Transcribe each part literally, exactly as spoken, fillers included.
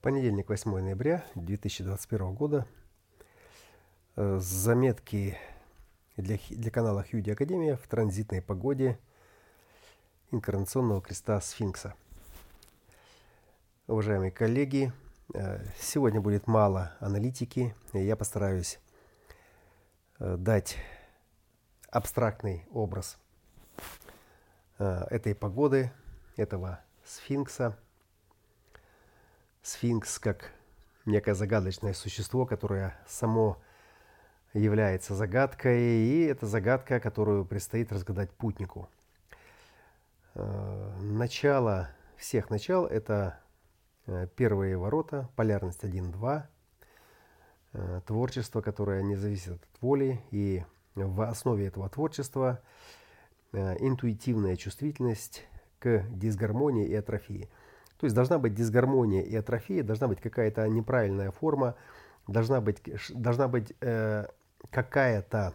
Понедельник, восьмое ноября две тысячи двадцать первого года. Заметки для, для канала Хьюди Академия в транзитной погоде инкарнационного креста Сфинкса. Уважаемые коллеги, сегодня будет мало аналитики, и я постараюсь дать абстрактный образ этой погоды, этого Сфинкса. Сфинкс как некое загадочное существо, которое само является загадкой, и это загадка, которую предстоит разгадать путнику. Начало всех начал – это первые ворота, полярность один два, творчество, которое не зависит от воли, и в основе этого творчества интуитивная чувствительность к дисгармонии и атрофии. То есть должна быть дисгармония и атрофия, должна быть какая-то неправильная форма, должна быть, должна быть э, какая-то,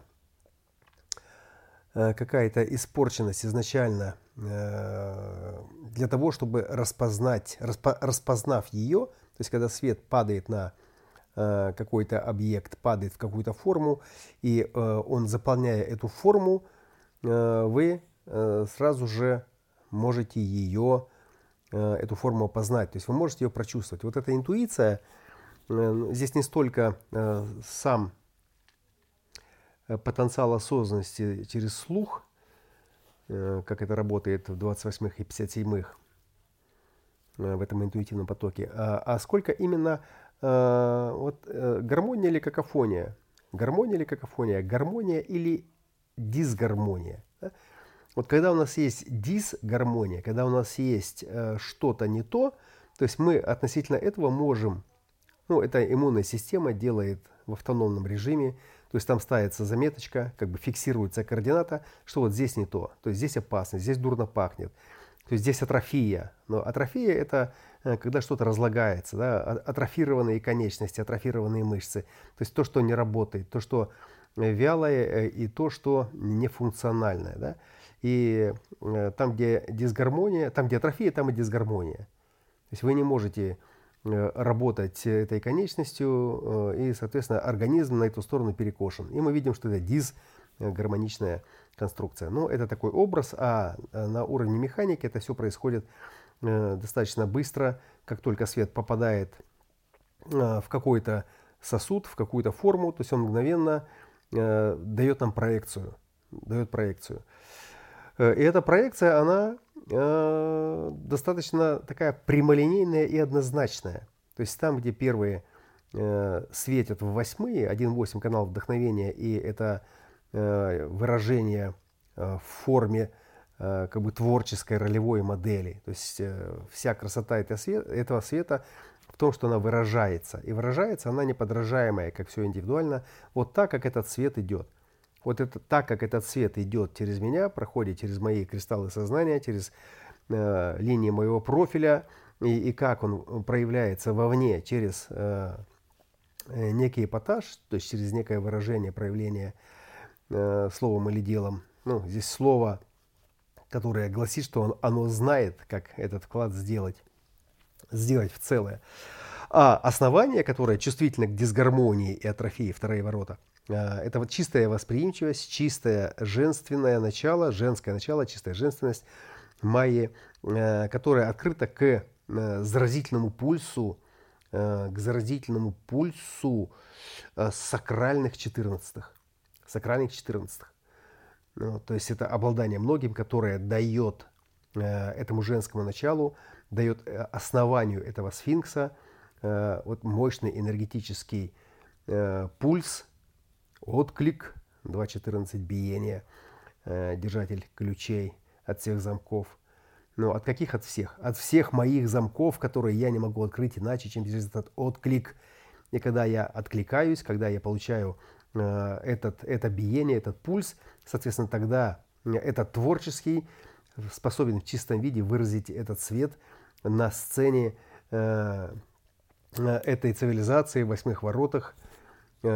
э, какая-то испорченность изначально э, для того, чтобы распознать, распо, распознав ее, то есть когда свет падает на э, какой-то объект, падает в какую-то форму, и э, он, заполняя эту форму, э, вы э, сразу же можете ее... эту форму опознать, то есть вы можете ее прочувствовать. Вот эта интуиция, здесь не столько сам потенциал осознанности через слух, как это работает в двадцать восьмых и пятьдесят седьмых, в этом интуитивном потоке, а сколько именно вот, гармония или какофония. Гармония или какофония, гармония или дисгармония. Вот когда у нас есть дисгармония, когда у нас есть э, что-то не то, то есть мы относительно этого можем, ну, эта иммунная система делает в автономном режиме, то есть там ставится заметочка, как бы фиксируется координата, что вот здесь не то, то есть здесь опасно, здесь дурно пахнет, то есть здесь атрофия. Но атрофия – это э, когда что-то разлагается, да, атрофированные конечности, атрофированные мышцы, то есть то, что не работает, то, что вялое, э, и то, что нефункциональное, да. И там, где дисгармония, там, где атрофия, там и дисгармония. То есть вы не можете работать этой конечностью, и, соответственно, организм на эту сторону перекошен. И мы видим, что это дисгармоничная конструкция. Но это такой образ, а на уровне механики это все происходит достаточно быстро. Как только свет попадает в какой-то сосуд, в какую-то форму, то есть он мгновенно дает нам проекцию. Дает проекцию. И эта проекция, она э, достаточно такая прямолинейная и однозначная. То есть там, где первые э, светят в восьмые, один восемь канал вдохновения, и это э, выражение э, в форме э, как бы творческой ролевой модели. То есть э, вся красота этого света, этого света в том, что она выражается. И выражается она неподражаемая, как все индивидуально, вот так, как этот свет идет. Вот это так, как этот свет идет через меня, проходит через мои кристаллы сознания, через э, линии моего профиля, и, и как он проявляется вовне через э, некий эпатаж, то есть через некое выражение, проявление э, словом или делом. Ну, здесь слово, которое гласит, что он, оно знает, как этот вклад сделать, сделать в целое. А основание, которое чувствительно к дисгармонии и атрофии, вторые ворота, это вот чистая восприимчивость, чистое женственное начало, женское начало, чистая женственность Майи, которая открыта к заразительному пульсу, к заразительному пульсу сакральных четырнадцатых. Сакральных четырнадцатых. Ну, то есть это обладание многим, которое дает этому женскому началу, дает основанию этого сфинкса вот мощный энергетический пульс, отклик, два четырнадцать биение, э, держатель ключей от всех замков. Но от каких от всех? От всех моих замков, которые я не могу открыть иначе, чем через этот отклик. И когда я откликаюсь, когда я получаю э, этот, это биение, этот пульс, соответственно, тогда этот творческий способен в чистом виде выразить этот свет на сцене э, этой цивилизации в восьмых воротах.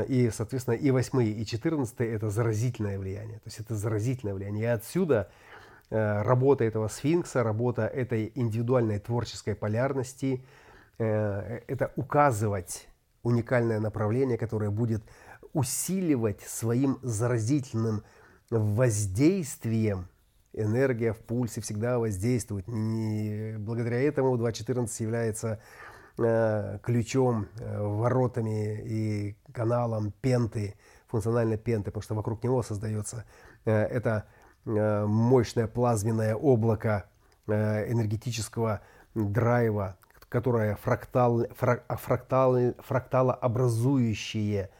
И, соответственно, и восьмые, и четырнадцатые – это заразительное влияние. То есть это заразительное влияние. И отсюда э, работа этого сфинкса, работа этой индивидуальной творческой полярности, это указывать уникальное направление, которое будет усиливать своим заразительным воздействием. Энергия в пульсе всегда воздействует. И благодаря этому два точка четырнадцать является ключом, воротами и каналом пенты, функциональной пенты, потому что вокруг него создается это мощное плазменное облако энергетического драйва, которое фрактал, фрактал, фракталообразующее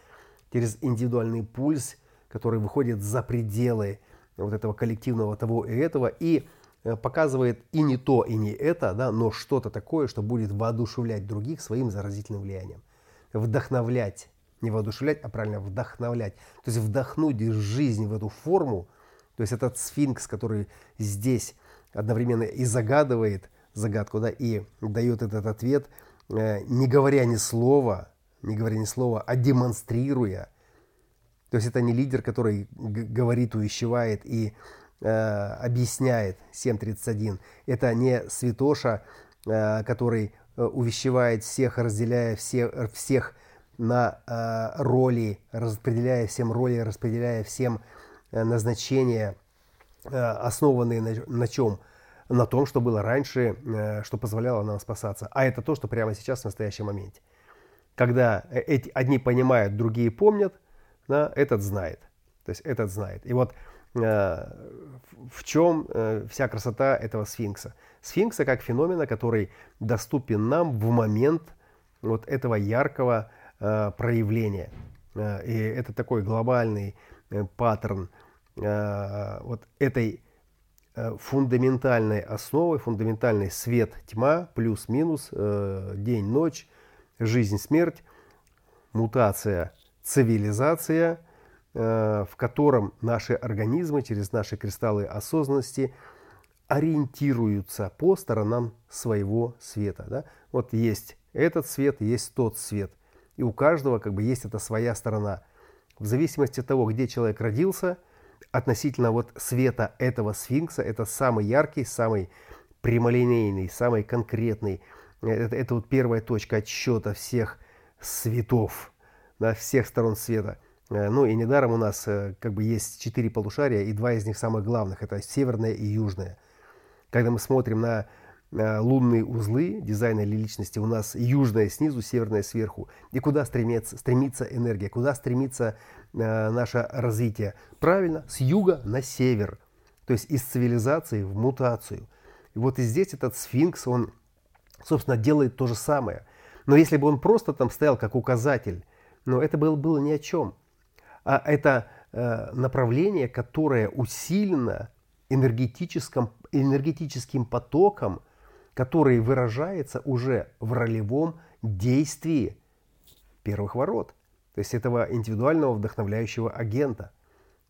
через индивидуальный пульс, который выходит за пределы вот этого коллективного того и этого и показывает и не то, и не это, да, но что-то такое, что будет воодушевлять других своим заразительным влиянием. Вдохновлять, не воодушевлять, а правильно вдохновлять. То есть вдохнуть жизнь в эту форму, то есть этот сфинкс, который здесь одновременно и загадывает загадку, да, и дает этот ответ, не говоря ни слова, не говоря ни слова, а демонстрируя. То есть это не лидер, который говорит, увещевает и э, объясняет семь тридцать один. Это не святоша, э, который увещевает всех, разделяя все, всех на э, роли, распределяя всем роли, распределяя всем назначения, э, основанные на, на чем? На том, что было раньше, э, что позволяло нам спасаться. А это то, что прямо сейчас, в настоящем моменте. Когда эти, одни понимают, другие помнят, да, этот знает, то есть этот знает. И вот э, в чем э, вся красота этого сфинкса? Сфинкса как феномена, который доступен нам в момент вот этого яркого э, проявления. Э, и это такой глобальный э, паттерн э, вот этой э, фундаментальной основы, фундаментальный свет-тьма, плюс-минус, э, день-ночь, жизнь-смерть, мутация, цивилизация, в котором наши организмы через наши кристаллы осознанности ориентируются по сторонам своего света. Да? Вот есть этот свет, есть тот свет. И у каждого как бы есть эта своя сторона. В зависимости от того, где человек родился, относительно вот света этого сфинкса, это самый яркий, самый прямолинейный, самый конкретный. Это, это вот первая точка отсчета всех светов. Да, всех сторон света. Ну и недаром у нас как бы есть четыре полушария, и два из них самых главных. Это северное и южное. Когда мы смотрим на лунные узлы дизайна или личности, у нас южное снизу, северное сверху. И куда стремится, стремится энергия, куда стремится э, наше развитие? Правильно, с юга на север. То есть из цивилизации в мутацию. И вот и здесь этот сфинкс, он, собственно, делает то же самое. Но если бы он просто там стоял как указатель, но это было, было ни о чем. А это э, направление, которое усилено энергетическим, энергетическим потоком, который выражается уже в ролевом действии первых ворот. То есть этого индивидуального вдохновляющего агента.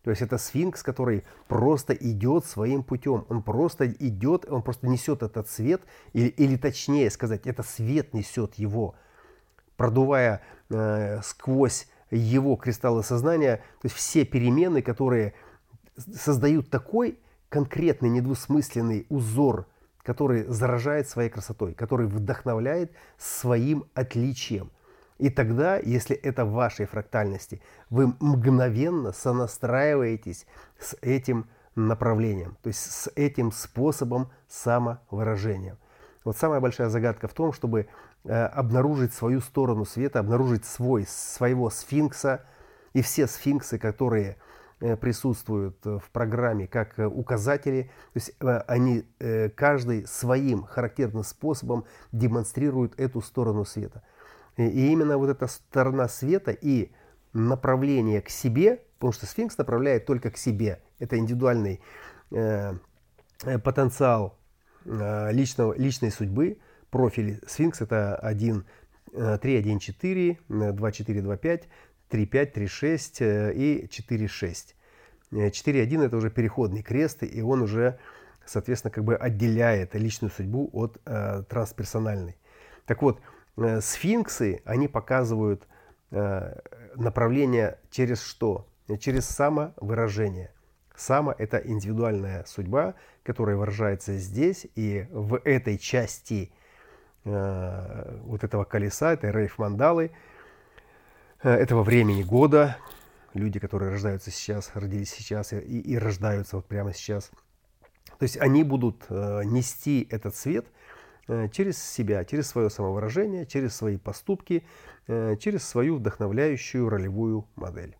То есть это сфинкс, который просто идет своим путем. Он просто идет, он просто несет этот свет, или, или точнее сказать, это свет несет его, продувая э, сквозь его кристаллы сознания, то есть все перемены, которые создают такой конкретный недвусмысленный узор, который заражает своей красотой, который вдохновляет своим отличием. И тогда, если это в вашей фрактальности, вы мгновенно сонастраиваетесь с этим направлением, то есть с этим способом самовыражения. Вот самая большая загадка в том, чтобы э, обнаружить свою сторону света, обнаружить свой, своего сфинкса. И все сфинксы, которые э, присутствуют в программе как э, указатели, то есть, э, они э, каждый своим характерным способом демонстрируют эту сторону света. И, и именно вот эта сторона света и направление к себе, потому что сфинкс направляет только к себе. Это индивидуальный э, потенциал Личного, личной судьбы, профиль сфинкс это один три, один четыре, два четыре, два пять, три пять, три шесть и четыре шесть. четыре один это уже переходный крест, и он уже, соответственно, как бы отделяет личную судьбу от э, трансперсональной. Так вот, э, сфинксы, они показывают э, направление через что? Через самовыражение. Само – это индивидуальная судьба, которая выражается здесь и в этой части э, вот этого колеса, этой рейф-мандалы, э, этого времени года. Люди, которые рождаются сейчас, родились сейчас и, и рождаются вот прямо сейчас. То есть они будут э, нести этот свет э, через себя, через свое самовыражение, через свои поступки, э, через свою вдохновляющую ролевую модель.